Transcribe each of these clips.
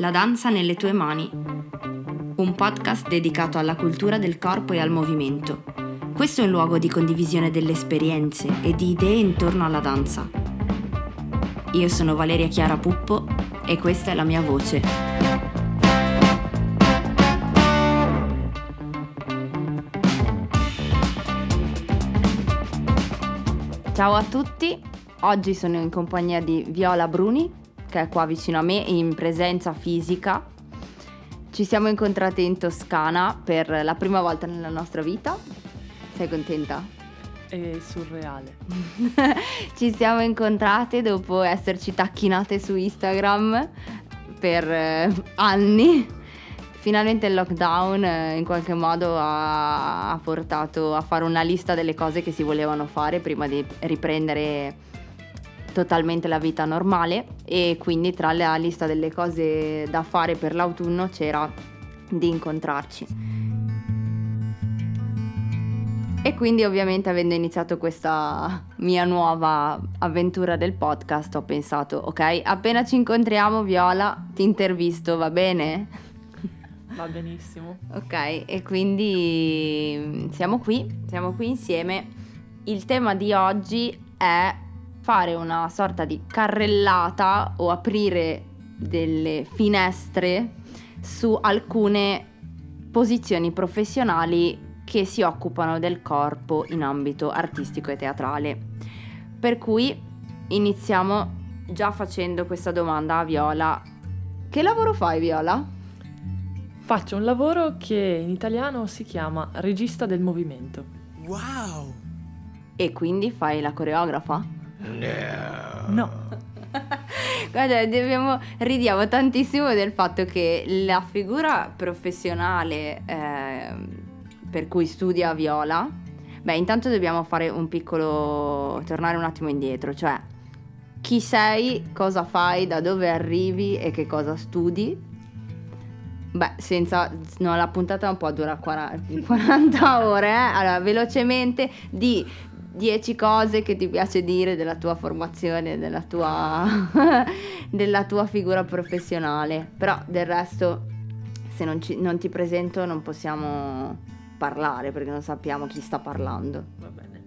La danza nelle tue mani, un podcast dedicato alla cultura del corpo e al movimento. Questo è un luogo di condivisione delle esperienze e di idee intorno alla danza. Io sono Valeria Chiara Puppo e questa è la mia voce. Ciao a tutti, oggi sono in compagnia di Viola Bruni, che è qua vicino a me in presenza fisica. Ci siamo incontrate in Toscana per la prima volta nella nostra vita. Sei contenta? È surreale. Ci siamo incontrate dopo esserci tacchinate su Instagram per anni. Finalmente il lockdown in qualche modo ha portato a fare una lista delle cose che si volevano fare prima di riprendere totalmente la vita normale, e quindi tra la lista delle cose da fare per l'autunno c'era di incontrarci. E quindi ovviamente, avendo iniziato questa mia nuova avventura del podcast, ho pensato: ok, appena ci incontriamo Viola ti intervisto, va bene? Va benissimo. Ok, e quindi siamo qui insieme. Il tema di oggi è fare una sorta di carrellata o aprire delle finestre su alcune posizioni professionali che si occupano del corpo in ambito artistico e teatrale. Per cui iniziamo già facendo questa domanda a Viola. Che lavoro fai, Viola? Faccio un lavoro che in italiano si chiama regista del movimento. Wow! E quindi fai la coreografa? No. Guarda, ridiamo tantissimo del fatto che la figura professionale per cui studia Viola. Beh, intanto dobbiamo fare un piccolo tornare un attimo indietro, cioè chi sei, cosa fai, da dove arrivi e che cosa studi. Beh, la puntata un po' dura 40 ore, eh? Allora, velocemente di 10 cose che ti piace dire della tua formazione, della tua figura professionale. Però del resto, se non ti presento non possiamo parlare, perché non sappiamo chi sta parlando. Va bene.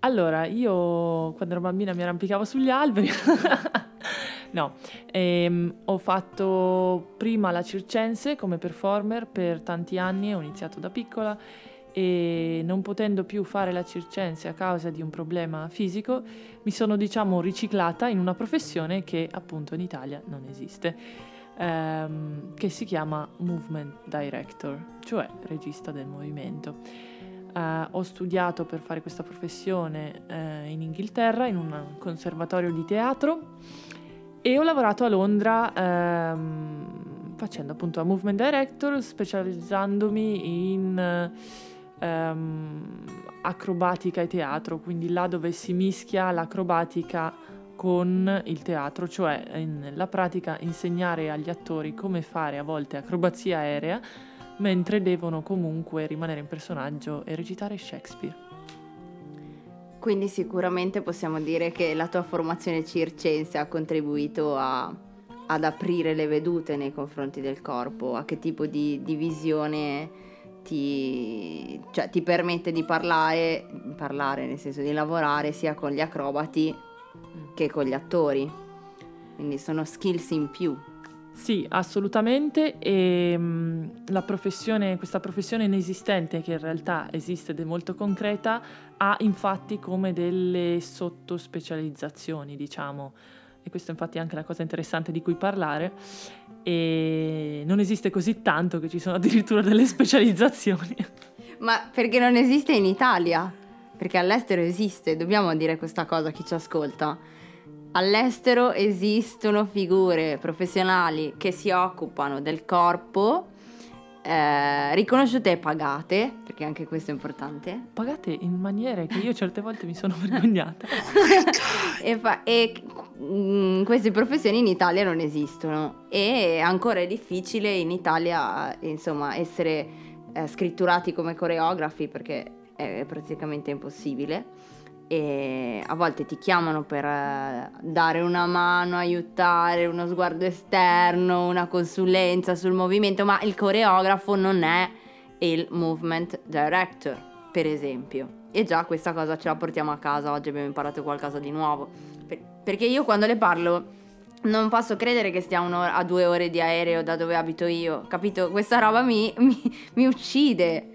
Allora, io quando ero bambina mi arrampicavo sugli alberi. No, ho fatto prima la circense come performer per tanti anni, ho iniziato da piccola, e non potendo più fare la circense a causa di un problema fisico mi sono, riciclata in una professione che appunto in Italia non esiste, che si chiama Movement Director, cioè regista del movimento. Ho studiato per fare questa professione in Inghilterra, in un conservatorio di teatro, e ho lavorato a Londra facendo appunto a Movement Director, specializzandomi in acrobatica e teatro, quindi là dove si mischia l'acrobatica con il teatro, cioè nella pratica insegnare agli attori come fare a volte acrobazia aerea mentre devono comunque rimanere in personaggio e recitare Shakespeare. Quindi sicuramente possiamo dire che la tua formazione circense ha contribuito ad aprire le vedute nei confronti del corpo. A che tipo di visione ti permette di parlare nel senso di lavorare sia con gli acrobati che con gli attori, quindi sono skills in più. Sì, assolutamente. E questa professione inesistente, che in realtà esiste ed è molto concreta, ha infatti come delle sottospecializzazioni, e questa infatti è anche la cosa interessante di cui parlare. E non esiste così tanto che ci sono addirittura delle specializzazioni. Ma perché non esiste in Italia? Perché all'estero esiste, dobbiamo dire questa cosa a chi ci ascolta. All'estero esistono figure professionali che si occupano del corpo, riconosciute e pagate, perché anche questo è importante. Pagate in maniere che io certe volte mi sono vergognata. Queste professioni in Italia non esistono, e ancora è difficile in Italia, insomma, essere scritturati come coreografi, perché è praticamente impossibile. e a volte ti chiamano per dare una mano, aiutare, uno sguardo esterno, una consulenza sul movimento, ma il coreografo non è il Movement Director, per esempio. E già questa cosa ce la portiamo a casa, oggi abbiamo imparato qualcosa di nuovo, perché io quando le parlo non posso credere che stia un'ora a 2 ore di aereo da dove abito io, capito? Questa roba mi uccide.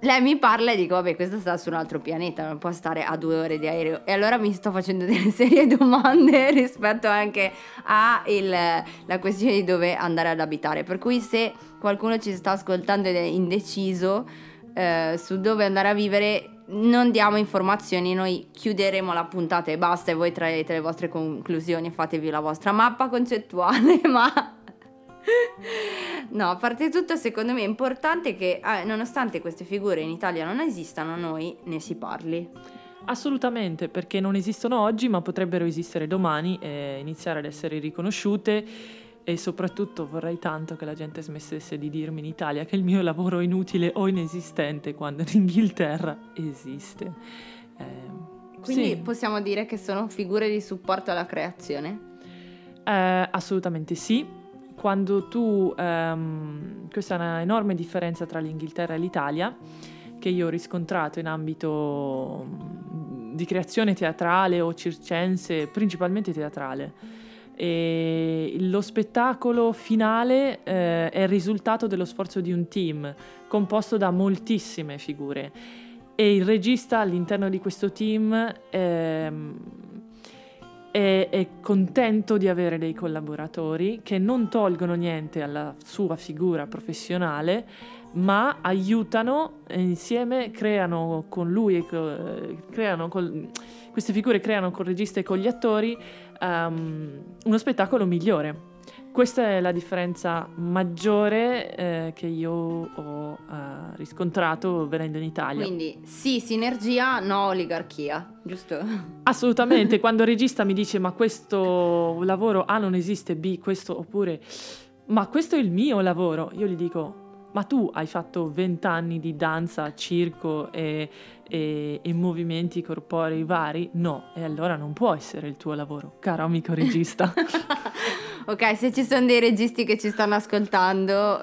Lei mi parla e dico, vabbè, questa sta su un altro pianeta, non può stare a 2 ore di aereo. E allora mi sto facendo delle serie domande rispetto anche a la questione di dove andare ad abitare. Per cui se qualcuno ci sta ascoltando ed è indeciso su dove andare a vivere, non diamo informazioni, noi chiuderemo la puntata e basta, e voi traete le vostre conclusioni, fatevi la vostra mappa concettuale, ma... No, a parte tutto, secondo me è importante che nonostante queste figure in Italia non esistano, noi ne si parli. Assolutamente, perché non esistono oggi, ma potrebbero esistere domani e iniziare ad essere riconosciute. E soprattutto vorrei tanto che la gente smettesse di dirmi in Italia che il mio lavoro è inutile o inesistente, quando in Inghilterra esiste. Quindi sì. Possiamo dire che sono figure di supporto alla creazione? Assolutamente sì. Quando tu, questa è una enorme differenza tra l'Inghilterra e l'Italia, che io ho riscontrato in ambito di creazione teatrale o circense, principalmente teatrale. E lo spettacolo finale è il risultato dello sforzo di un team, composto da moltissime figure. E il regista all'interno di questo team è contento di avere dei collaboratori che non tolgono niente alla sua figura professionale, ma aiutano insieme, creano con lui e queste figure creano con il regista e con gli attori uno spettacolo migliore. Questa è la differenza maggiore che io ho riscontrato venendo in Italia. Quindi sì, sinergia, no oligarchia, giusto? Assolutamente, quando il regista mi dice ma questo lavoro A non esiste, B questo, oppure ma questo è il mio lavoro, io gli dico ma tu hai fatto 20 anni di danza, circo e movimenti corporei vari? No, e allora non può essere il tuo lavoro, caro amico regista. Ok, se ci sono dei registi che ci stanno ascoltando,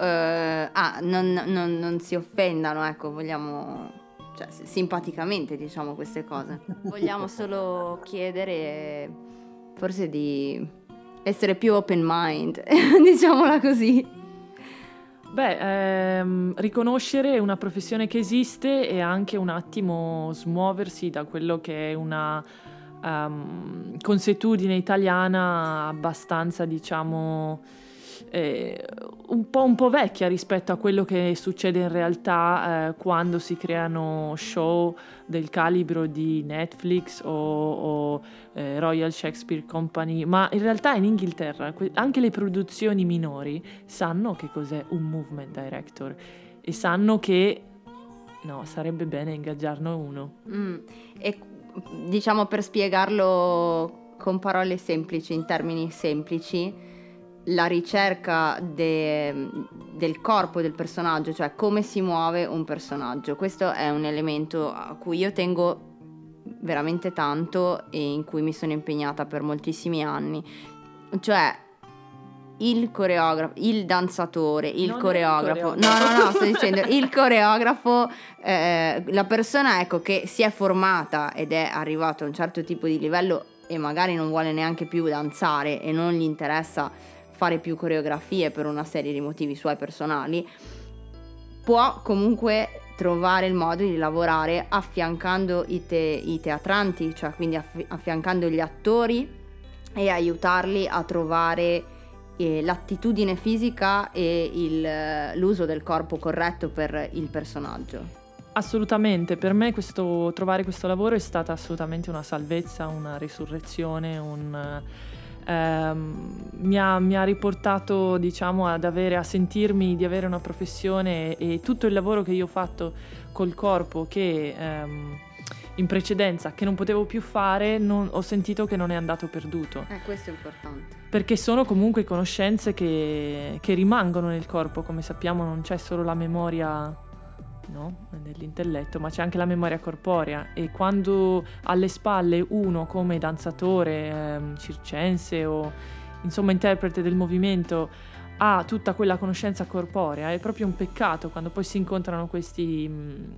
non si offendano, ecco, vogliamo, cioè, simpaticamente diciamo queste cose. Vogliamo solo chiedere forse di essere più open mind, diciamola così. Beh, riconoscere una professione che esiste e anche un attimo smuoversi da quello che è una consuetudine italiana abbastanza, diciamo, un po' vecchia rispetto a quello che succede in realtà quando si creano show del calibro di Netflix o Royal Shakespeare Company, ma in realtà in Inghilterra anche le produzioni minori sanno che cos'è un movement director e sanno che no, sarebbe bene ingaggiarne uno. E diciamo, per spiegarlo con parole semplici, in termini semplici, la ricerca del corpo del personaggio, cioè come si muove un personaggio. Questo è un elemento a cui io tengo veramente tanto e in cui mi sono impegnata per moltissimi anni, cioè il coreografo, il danzatore, il coreografo. Sto dicendo il coreografo, la persona, ecco, che si è formata ed è arrivato a un certo tipo di livello e magari non vuole neanche più danzare e non gli interessa fare più coreografie per una serie di motivi suoi personali, può comunque trovare il modo di lavorare affiancando i teatranti, cioè quindi affiancando gli attori, e aiutarli a trovare l'attitudine fisica e l'uso del corpo corretto per il personaggio. Assolutamente, per me trovare questo lavoro è stata assolutamente una salvezza, una risurrezione, mi ha riportato, diciamo, a sentirmi di avere una professione, e tutto il lavoro che io ho fatto col corpo in precedenza che non potevo più fare, ho sentito che non è andato perduto. Questo è importante, perché sono comunque conoscenze che rimangono nel corpo. Come sappiamo, non c'è solo la memoria no? Dell'intelletto, ma c'è anche la memoria corporea, e quando alle spalle uno come danzatore, circense o insomma interprete del movimento ha tutta quella conoscenza corporea, è proprio un peccato quando poi si incontrano questi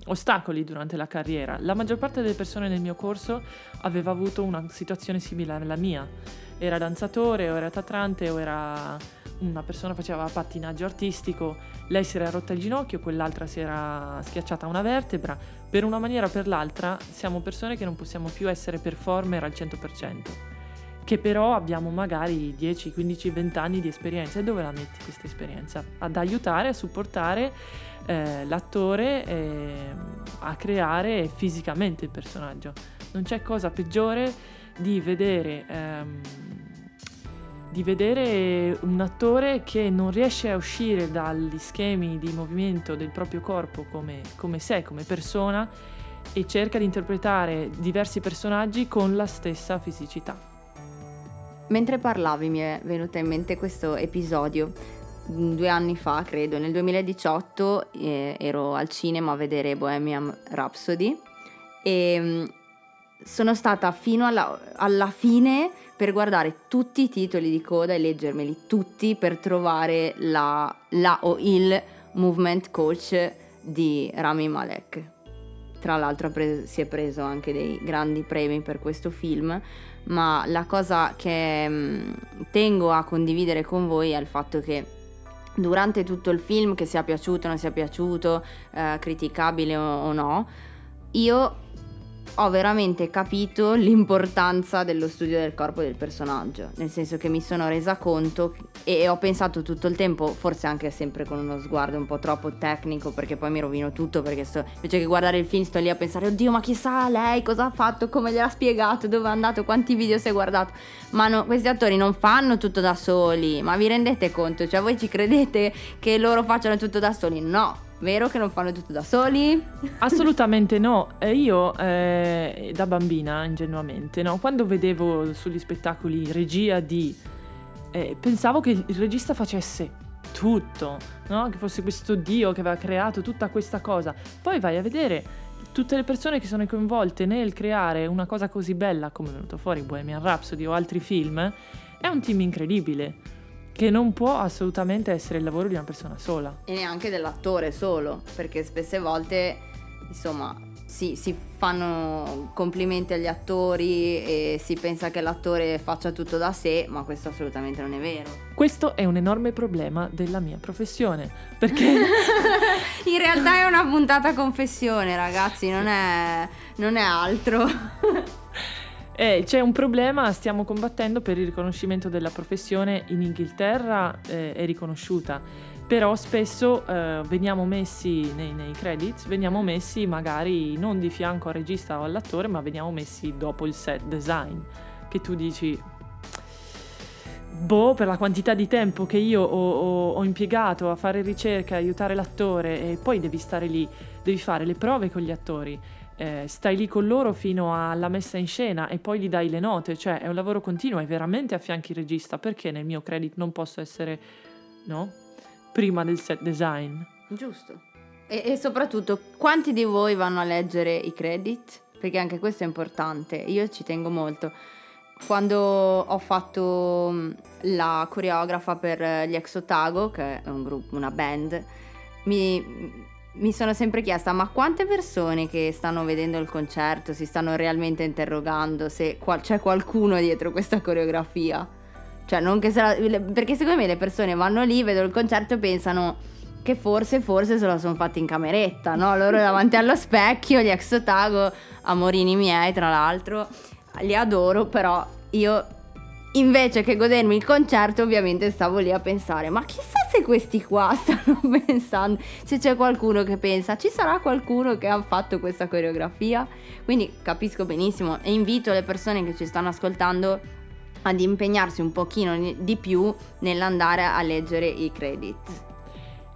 ostacoli durante la carriera. La maggior parte delle persone nel mio corso aveva avuto una situazione similare alla mia, era danzatore o era teatrante o era una persona che faceva pattinaggio artistico, lei si era rotta il ginocchio, quell'altra si era schiacciata una vertebra, per una maniera o per l'altra siamo persone che non possiamo più essere performer al 100%. Che però abbiamo magari 10, 15, 20 anni di esperienza. E dove la metti questa esperienza? Ad aiutare, a supportare l'attore a creare fisicamente il personaggio. Non c'è cosa peggiore di vedere un attore che non riesce a uscire dagli schemi di movimento del proprio corpo come sé, come persona, e cerca di interpretare diversi personaggi con la stessa fisicità. Mentre parlavi mi è venuto in mente questo episodio 2 anni fa, credo, nel 2018 ero al cinema a vedere Bohemian Rhapsody e sono stata fino alla fine per guardare tutti i titoli di coda e leggermeli tutti per trovare la o il movement coach di Rami Malek. Tra l'altro si è preso anche dei grandi premi per questo film. Ma la cosa che tengo a condividere con voi è il fatto che durante tutto il film, che sia piaciuto o non sia piaciuto, criticabile o no, io ho veramente capito l'importanza dello studio del corpo del personaggio, nel senso che mi sono resa conto e ho pensato tutto il tempo, forse anche sempre con uno sguardo un po' troppo tecnico, perché poi mi rovino tutto, perché invece che guardare il film sto lì a pensare oddio ma chissà lei cosa ha fatto, come gliel'ha spiegato, dove è andato, quanti video si è guardato, ma no, questi attori non fanno tutto da soli, ma vi rendete conto? Cioè voi ci credete che loro facciano tutto da soli? No! Vero che non fanno tutto da soli? Assolutamente no. Io da bambina ingenuamente, no? Quando vedevo sugli spettacoli regia pensavo che il regista facesse tutto, no? Che fosse questo dio che aveva creato tutta questa cosa. Poi vai a vedere tutte le persone che sono coinvolte nel creare una cosa così bella come è venuto fuori Bohemian Rhapsody o altri film. È un team incredibile, che non può assolutamente essere il lavoro di una persona sola. E neanche dell'attore solo, perché spesse volte, insomma, si fanno complimenti agli attori e si pensa che l'attore faccia tutto da sé, ma questo assolutamente non è vero. Questo è un enorme problema della mia professione, perché in realtà è una puntata confessione, ragazzi, non è altro. C'è un problema, stiamo combattendo per il riconoscimento della professione. In Inghilterra è riconosciuta, però spesso veniamo messi nei credits, veniamo messi magari non di fianco al regista o all'attore, ma veniamo messi dopo il set design, che tu dici boh, per la quantità di tempo che io ho impiegato a fare ricerca, aiutare l'attore, e poi devi stare lì, devi fare le prove con gli attori, stai lì con loro fino alla messa in scena e poi gli dai le note, cioè è un lavoro continuo, è veramente affianchi il regista, perché nel mio credit non posso essere, no? Prima del set design. Giusto. E soprattutto, quanti di voi vanno a leggere i credit? Perché anche questo è importante, io ci tengo molto. Quando ho fatto la coreografa per gli Ex Otago, che è un gruppo, una band, mi sono sempre chiesta, ma quante persone che stanno vedendo il concerto si stanno realmente interrogando se c'è qualcuno dietro questa coreografia? Cioè, non che perché secondo me le persone vanno lì, vedono il concerto e pensano che forse se la sono fatta in cameretta, no? Loro davanti allo specchio, gli Ex Otago, amorini miei tra l'altro, li adoro, però io invece che godermi il concerto ovviamente stavo lì a pensare, ma chissà se questi qua stanno pensando, se c'è qualcuno che pensa, ci sarà qualcuno che ha fatto questa coreografia? Quindi capisco benissimo e invito le persone che ci stanno ascoltando ad impegnarsi un pochino di più nell'andare a leggere i credit.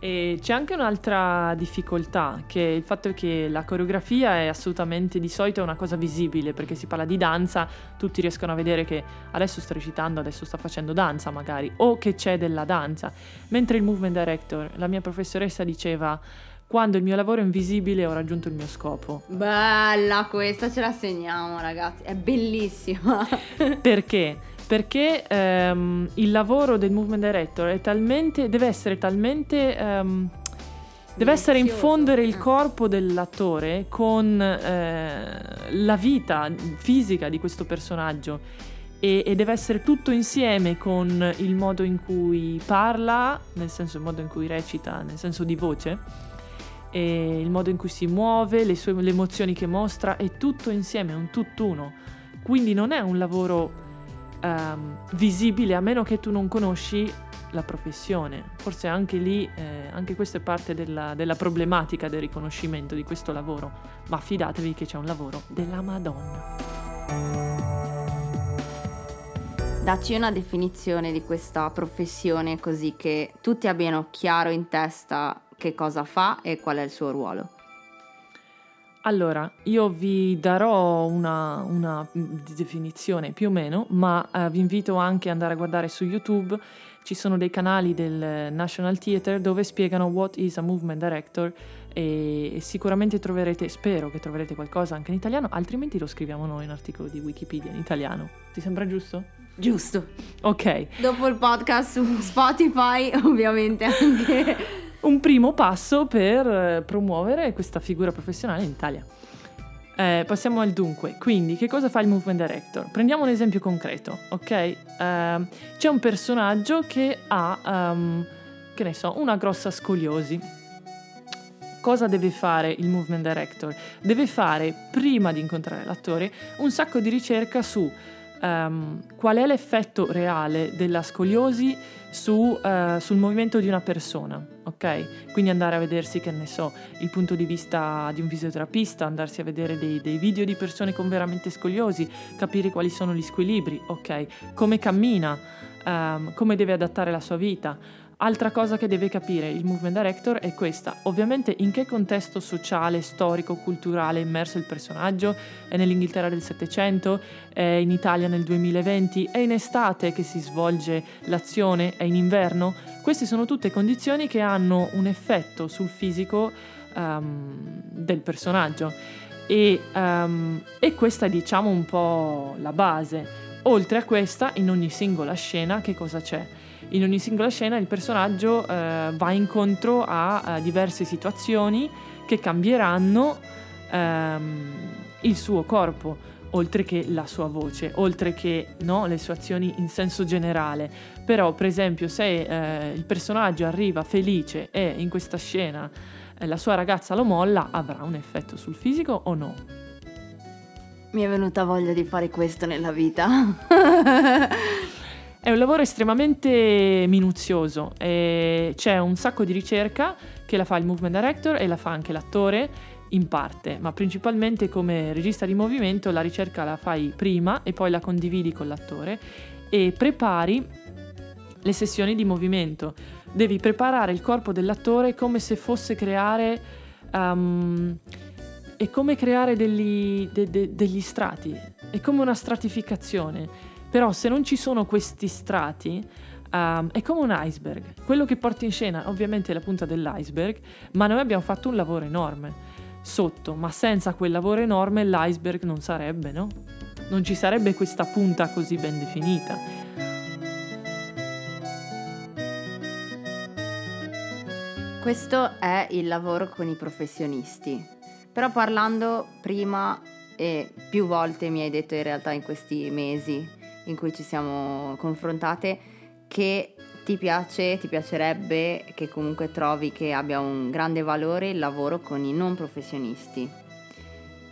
E c'è anche un'altra difficoltà, che è il fatto che la coreografia è assolutamente, di solito è una cosa visibile, perché si parla di danza, tutti riescono a vedere che adesso sta recitando, adesso sta facendo danza magari, o che c'è della danza, mentre il movement director, la mia professoressa diceva quando il mio lavoro è invisibile ho raggiunto il mio scopo. Bella, questa ce la segniamo, ragazzi, è bellissima. Perché? Perché il lavoro del Movement Director è talmente, deve essere infondere il corpo dell'attore con la vita fisica di questo personaggio e deve essere tutto insieme con il modo in cui parla, nel senso il modo in cui recita, nel senso di voce, e il modo in cui si muove, le emozioni che mostra, è tutto insieme, è un tutt'uno. Quindi non è un lavoro visibile, a meno che tu non conosci la professione. Forse anche lì, anche questa è parte della problematica del riconoscimento di questo lavoro, ma fidatevi che c'è un lavoro della Madonna. Dacci una definizione di questa professione, così che tutti abbiano chiaro in testa che cosa fa e qual è il suo ruolo. Allora, io vi darò una definizione più o meno, ma vi invito anche ad andare a guardare su YouTube. Ci sono dei canali del National Theatre dove spiegano what is a Movement Director e sicuramente troverete, spero che troverete qualcosa anche in italiano, altrimenti lo scriviamo noi in articolo di Wikipedia in italiano. Ti sembra giusto? Giusto. Ok. Dopo il podcast su Spotify, ovviamente anche. Un primo passo per promuovere questa figura professionale in Italia. Passiamo al dunque. Quindi, che cosa fa il Movement Director? Prendiamo un esempio concreto, ok? C'è un personaggio che ha, che ne so, una grossa scoliosi. Cosa deve fare il Movement Director? Deve fare, prima di incontrare l'attore, un sacco di ricerca su qual è l'effetto reale della scoliosi sul movimento di una persona, ok? Quindi andare a vedersi, che ne so, il punto di vista di un fisioterapista, andarsi a vedere dei video di persone con veramente scoliosi, capire quali sono gli squilibri, ok? Come cammina, come deve adattare la sua vita. Altra cosa che deve capire il Movement Director è questa: ovviamente in che contesto sociale, storico, culturale è immerso il personaggio, è nell'Inghilterra del 700, è in Italia nel 2020, è in estate che si svolge l'azione, è in inverno. Queste sono tutte condizioni che hanno un effetto sul fisico del personaggio e questa è, diciamo, un po' la base. Oltre a questa, in ogni singola scena che cosa c'è? In ogni singola scena il personaggio va incontro a diverse situazioni che cambieranno il suo corpo, oltre che la sua voce, oltre che, no, le sue azioni in senso generale. Però, per esempio, se il personaggio arriva felice e in questa scena la sua ragazza lo molla, avrà un effetto sul fisico o no? Mi è venuta voglia di fare questo nella vita. È un lavoro estremamente minuzioso e c'è un sacco di ricerca che la fa il Movement Director e la fa anche l'attore in parte, ma principalmente come regista di movimento la ricerca la fai prima e poi la condividi con l'attore e prepari le sessioni di movimento. Devi preparare il corpo dell'attore come se fosse creare... è come creare degli strati, è come una stratificazione, però se non ci sono questi strati è come un iceberg. Quello che porti in scena ovviamente è la punta dell'iceberg, ma noi abbiamo fatto un lavoro enorme sotto, ma senza quel lavoro enorme l'iceberg non sarebbe, no? Non ci sarebbe questa punta così ben definita. Questo è il lavoro con i professionisti. Però parlando prima, e più volte mi hai detto in realtà in questi mesi in cui ci siamo confrontate, che ti piace, ti piacerebbe, che comunque trovi che abbia un grande valore il lavoro con i non professionisti.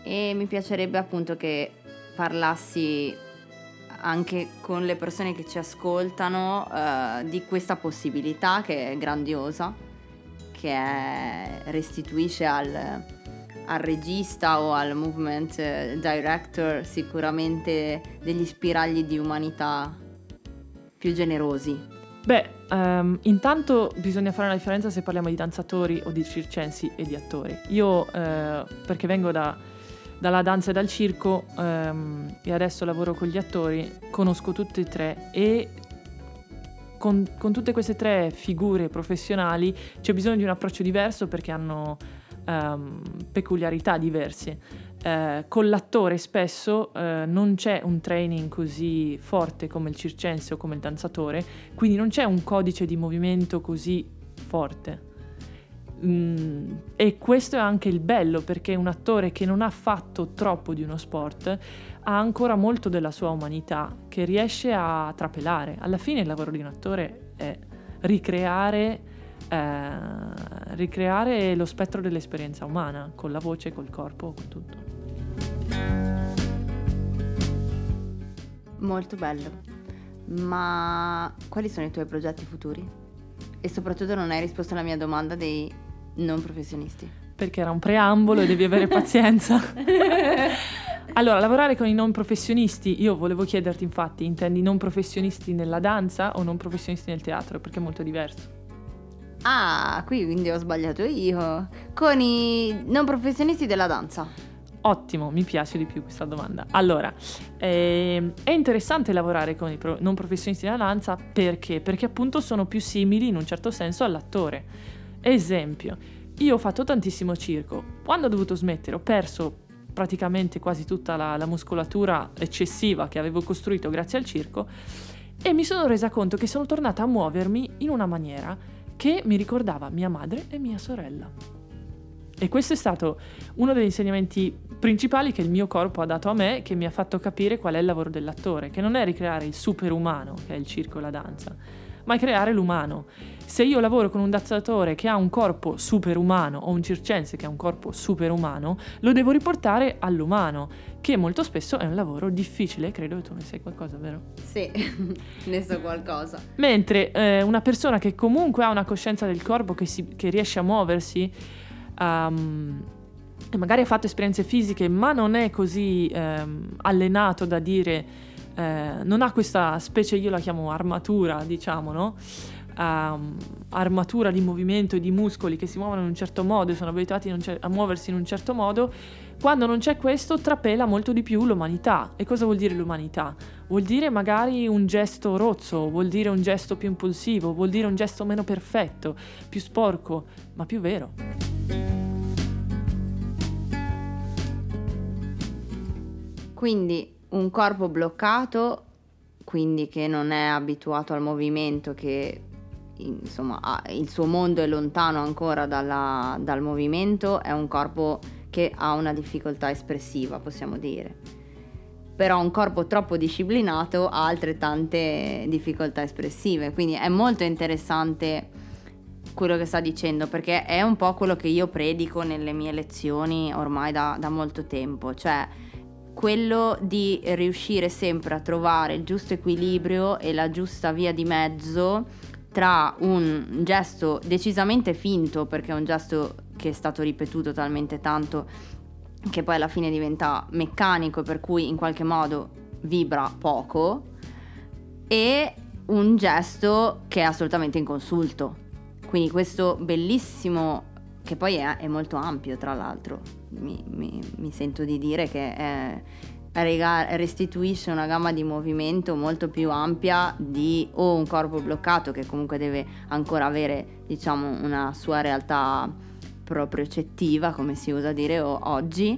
E mi piacerebbe appunto che parlassi anche con le persone che ci ascoltano di questa possibilità che è grandiosa, che restituisce al regista o al Movement Director sicuramente degli spiragli di umanità più generosi. Beh, intanto bisogna fare una differenza se parliamo di danzatori o di circensi e di attori. Io, perché vengo dalla danza e dal circo e adesso lavoro con gli attori, conosco tutti e tre e con tutte queste tre figure professionali c'è bisogno di un approccio diverso perché hanno peculiarità diverse. Con l'attore spesso non c'è un training così forte come il circense o come il danzatore, quindi non c'è un codice di movimento così forte. E questo è anche il bello, perché un attore che non ha fatto troppo di uno sport ha ancora molto della sua umanità che riesce a trapelare. Alla fine il lavoro di un attore è ricreare lo spettro dell'esperienza umana, con la voce, col corpo, con tutto. Molto bello. Ma quali sono i tuoi progetti futuri? E soprattutto non hai risposto alla mia domanda dei non professionisti. Perché era un preambolo e devi avere pazienza. Allora, lavorare con i non professionisti, io volevo chiederti infatti, intendi non professionisti nella danza o non professionisti nel teatro? Perché è molto diverso. Ah, qui quindi ho sbagliato io. Con i non professionisti della danza. Ottimo, mi piace di più questa domanda. Allora, è interessante lavorare con i non professionisti della danza perché? Perché appunto sono più simili in un certo senso all'attore. Esempio, io ho fatto tantissimo circo. Quando ho dovuto smettere, ho perso praticamente quasi tutta la muscolatura eccessiva che avevo costruito grazie al circo e mi sono resa conto che sono tornata a muovermi in una maniera che mi ricordava mia madre e mia sorella. E questo è stato uno degli insegnamenti principali che il mio corpo ha dato a me, che mi ha fatto capire qual è il lavoro dell'attore, che non è ricreare il superumano, che è il circo e la danza, ma è creare l'umano. Se io lavoro con un danzatore che ha un corpo superumano o un circense che ha un corpo superumano, lo devo riportare all'umano, che molto spesso è un lavoro difficile. Credo che tu ne sai qualcosa, vero? Sì, ne so qualcosa. Mentre una persona che comunque ha una coscienza del corpo, che riesce a muoversi, magari ha fatto esperienze fisiche ma non è così allenato da dire, non ha questa specie, io la chiamo armatura, diciamo, no? Armatura di movimento e di muscoli che si muovono in un certo modo e sono abituati a muoversi in un certo modo. Quando non c'è questo, trapela molto di più l'umanità. E cosa vuol dire l'umanità? Vuol dire magari un gesto rozzo, vuol dire un gesto più impulsivo, vuol dire un gesto meno perfetto, più sporco, ma più vero. Quindi un corpo bloccato, quindi che non è abituato al movimento, che insomma il suo mondo è lontano ancora dal movimento, è un corpo che ha una difficoltà espressiva, possiamo dire. Però un corpo troppo disciplinato ha altrettante difficoltà espressive. Quindi è molto interessante quello che sta dicendo, perché è un po' quello che io predico nelle mie lezioni ormai da molto tempo, cioè quello di riuscire sempre a trovare il giusto equilibrio e la giusta via di mezzo tra un gesto decisamente finto, perché è un gesto che è stato ripetuto talmente tanto che poi alla fine diventa meccanico, per cui in qualche modo vibra poco, e un gesto che è assolutamente inconsulto. Quindi questo bellissimo, che poi è molto ampio tra l'altro, mi sento di dire che restituisce una gamma di movimento molto più ampia di o un corpo bloccato, che comunque deve ancora avere, diciamo, una sua realtà proprio cettiva, come si usa dire oggi,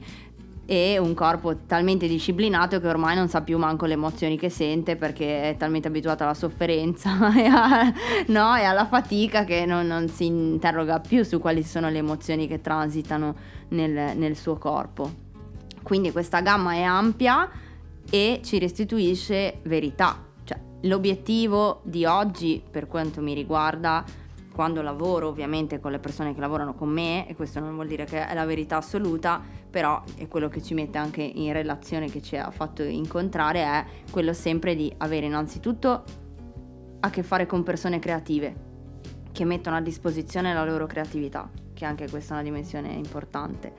e un corpo talmente disciplinato che ormai non sa più manco le emozioni che sente, perché è talmente abituato alla sofferenza e alla fatica che non si interroga più su quali sono le emozioni che transitano nel suo corpo. Quindi questa gamma è ampia e ci restituisce verità. Cioè, l'obiettivo di oggi, per quanto mi riguarda, quando lavoro ovviamente con le persone che lavorano con me, e questo non vuol dire che è la verità assoluta, però è quello che ci mette anche in relazione, che ci ha fatto incontrare, è quello sempre di avere innanzitutto a che fare con persone creative che mettono a disposizione la loro creatività, che anche questa è una dimensione importante.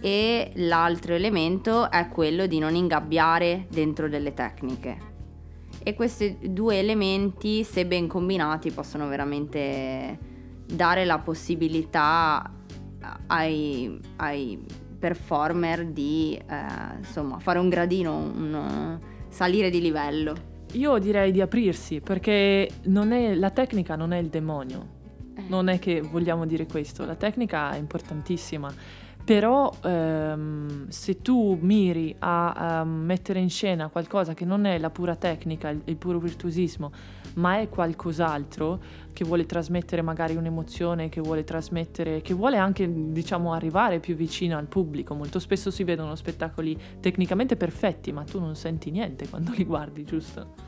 E l'altro elemento è quello di non ingabbiare dentro delle tecniche. E questi due elementi, se ben combinati, possono veramente dare la possibilità ai performer di fare un gradino, salire di livello. Io direi di aprirsi, perché non è, la tecnica non è il demonio, non è che vogliamo dire questo, la tecnica è importantissima, però se tu miri a mettere in scena qualcosa che non è la pura tecnica, il puro virtuosismo, ma è qualcos'altro che vuole trasmettere magari un'emozione, che vuole trasmettere, che vuole anche, diciamo, arrivare più vicino al pubblico. Molto spesso si vedono spettacoli tecnicamente perfetti, ma tu non senti niente quando li guardi, giusto?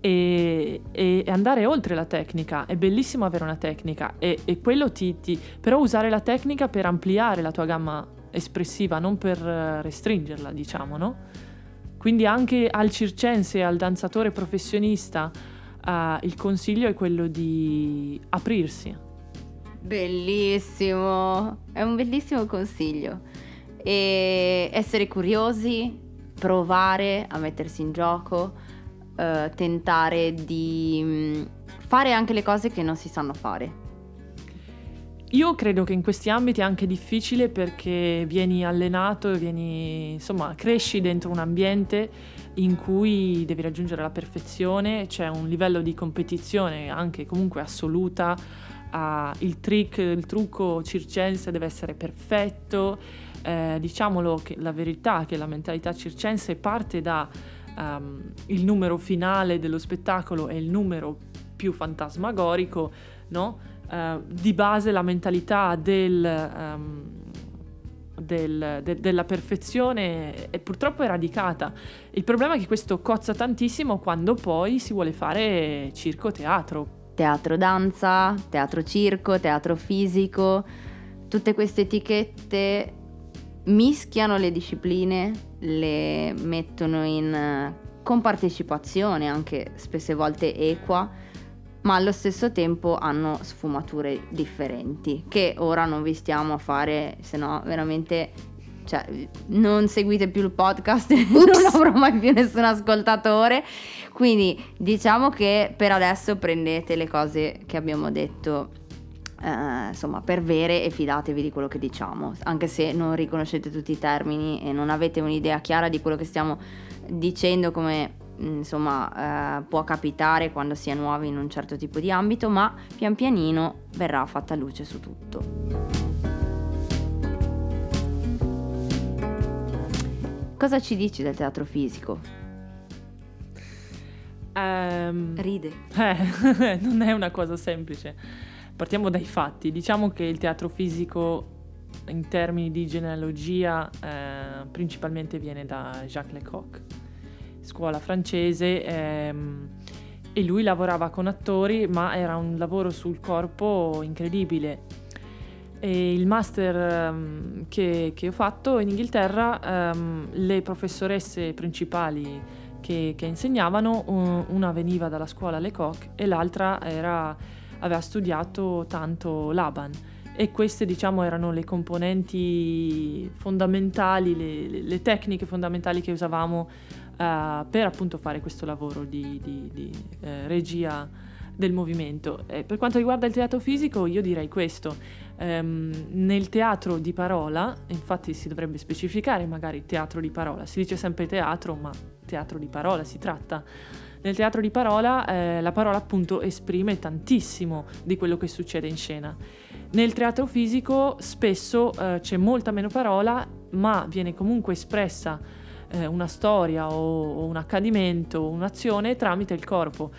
E andare oltre la tecnica, è bellissimo avere una tecnica e quello ti però usare la tecnica per ampliare la tua gamma espressiva, non per restringerla, diciamo, no? Quindi anche al circense, al danzatore professionista, il consiglio è quello di aprirsi. Bellissimo, è un bellissimo consiglio. E essere curiosi, provare a mettersi in gioco. Tentare di fare anche le cose che non si sanno fare. Io credo che in questi ambiti è anche difficile, perché vieni allenato, insomma cresci dentro un ambiente in cui devi raggiungere la perfezione, c'è un livello di competizione anche comunque assoluta, il trucco circense deve essere perfetto, diciamolo che la verità è che la mentalità circense parte da il numero finale dello spettacolo è il numero più fantasmagorico, no? Di base la mentalità della perfezione è purtroppo radicata. Il problema è che questo cozza tantissimo quando poi si vuole fare circo-teatro. Teatro-danza, teatro-circo, teatro-fisico, tutte queste etichette mischiano le discipline, le mettono in compartecipazione anche spesse volte equa, ma allo stesso tempo hanno sfumature differenti che ora non vi stiamo a fare, se no veramente, cioè, non seguite più il podcast, non avrò mai più nessun ascoltatore, quindi diciamo che per adesso prendete le cose che abbiamo detto insomma per vere e fidatevi di quello che diciamo, anche se non riconoscete tutti i termini e non avete un'idea chiara di quello che stiamo dicendo, come insomma può capitare quando si è nuovi in un certo tipo di ambito, ma pian pianino verrà fatta luce su tutto. Cosa ci dici del teatro fisico? Ride. Non è una cosa semplice. Partiamo dai fatti, diciamo che il teatro fisico in termini di genealogia principalmente viene da Jacques Lecoq, scuola francese, e lui lavorava con attori, ma era un lavoro sul corpo incredibile. E il master che ho fatto in Inghilterra, le professoresse principali che insegnavano, una veniva dalla scuola Lecoq e l'altra aveva studiato tanto Laban, e queste, diciamo, erano le componenti fondamentali, le tecniche fondamentali che usavamo per appunto fare questo lavoro di regia del movimento. E per quanto riguarda il teatro fisico, io direi questo: nel teatro di parola, infatti si dovrebbe specificare magari teatro di parola, si dice sempre teatro, ma teatro di parola si tratta. Nel teatro di parola la parola appunto esprime tantissimo di quello che succede in scena. Nel teatro fisico spesso c'è molta meno parola, ma viene comunque espressa una storia o un accadimento, un'azione tramite il corpo.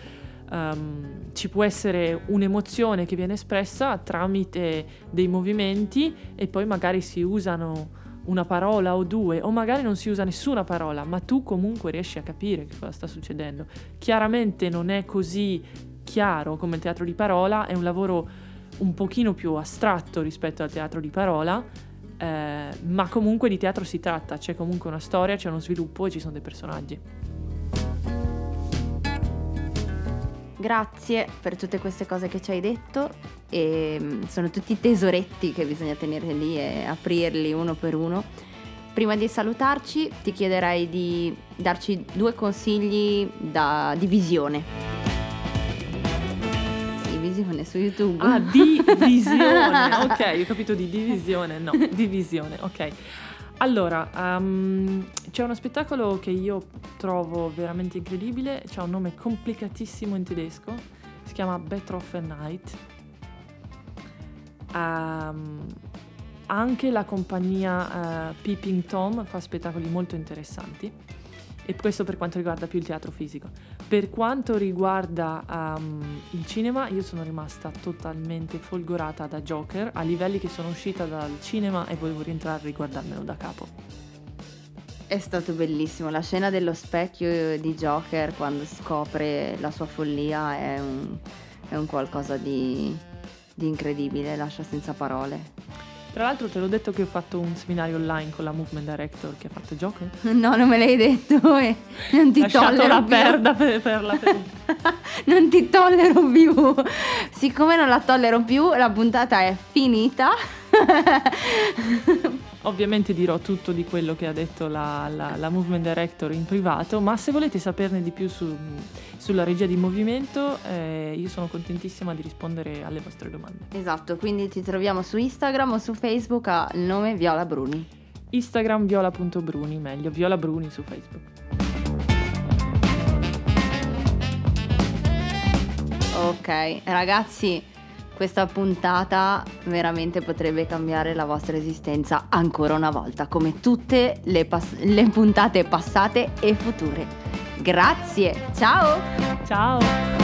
Ci può essere un'emozione che viene espressa tramite dei movimenti e poi magari si usano una parola o due, o magari non si usa nessuna parola, ma tu comunque riesci a capire che cosa sta succedendo. Chiaramente non è così chiaro come il teatro di parola, è un lavoro un pochino più astratto rispetto al teatro di parola, ma comunque di teatro si tratta, c'è comunque una storia, c'è uno sviluppo e ci sono dei personaggi. Grazie per tutte queste cose che ci hai detto, e sono tutti tesoretti che bisogna tenere lì e aprirli uno per uno. Prima di salutarci ti chiederei di darci due consigli di visione. Sì, visione su YouTube. Ah, di visione, ok, ho capito di divisione, no, divisione, ok. Allora, c'è uno spettacolo che io trovo veramente incredibile, c'ha un nome complicatissimo in tedesco, si chiama Betroffenheit. Anche la compagnia Peeping Tom fa spettacoli molto interessanti, e questo per quanto riguarda più il teatro fisico. Per quanto riguarda il cinema, io sono rimasta totalmente folgorata da Joker, a livelli che sono uscita dal cinema e volevo rientrare a riguardarmelo da capo. È stato bellissimo, la scena dello specchio di Joker quando scopre la sua follia è un qualcosa di incredibile, lascia senza parole. Tra l'altro te l'ho detto che ho fatto un seminario online con la Movement Director che ha fatto Joker? No, non me l'hai detto e non ti tollero più. Lasciato la perda per la perda. Non ti tollero più. Siccome non la tollero più, la puntata è finita. Ovviamente dirò tutto di quello che ha detto la Movement Director in privato, ma se volete saperne di più sulla regia di movimento, io sono contentissima di rispondere alle vostre domande. Esatto, quindi ti troviamo su Instagram o su Facebook al nome Viola Bruni. Instagram viola.bruni, meglio Viola Bruni su Facebook. Ok, ragazzi, questa puntata veramente potrebbe cambiare la vostra esistenza ancora una volta, come tutte le puntate passate e future. Grazie, ciao! Ciao!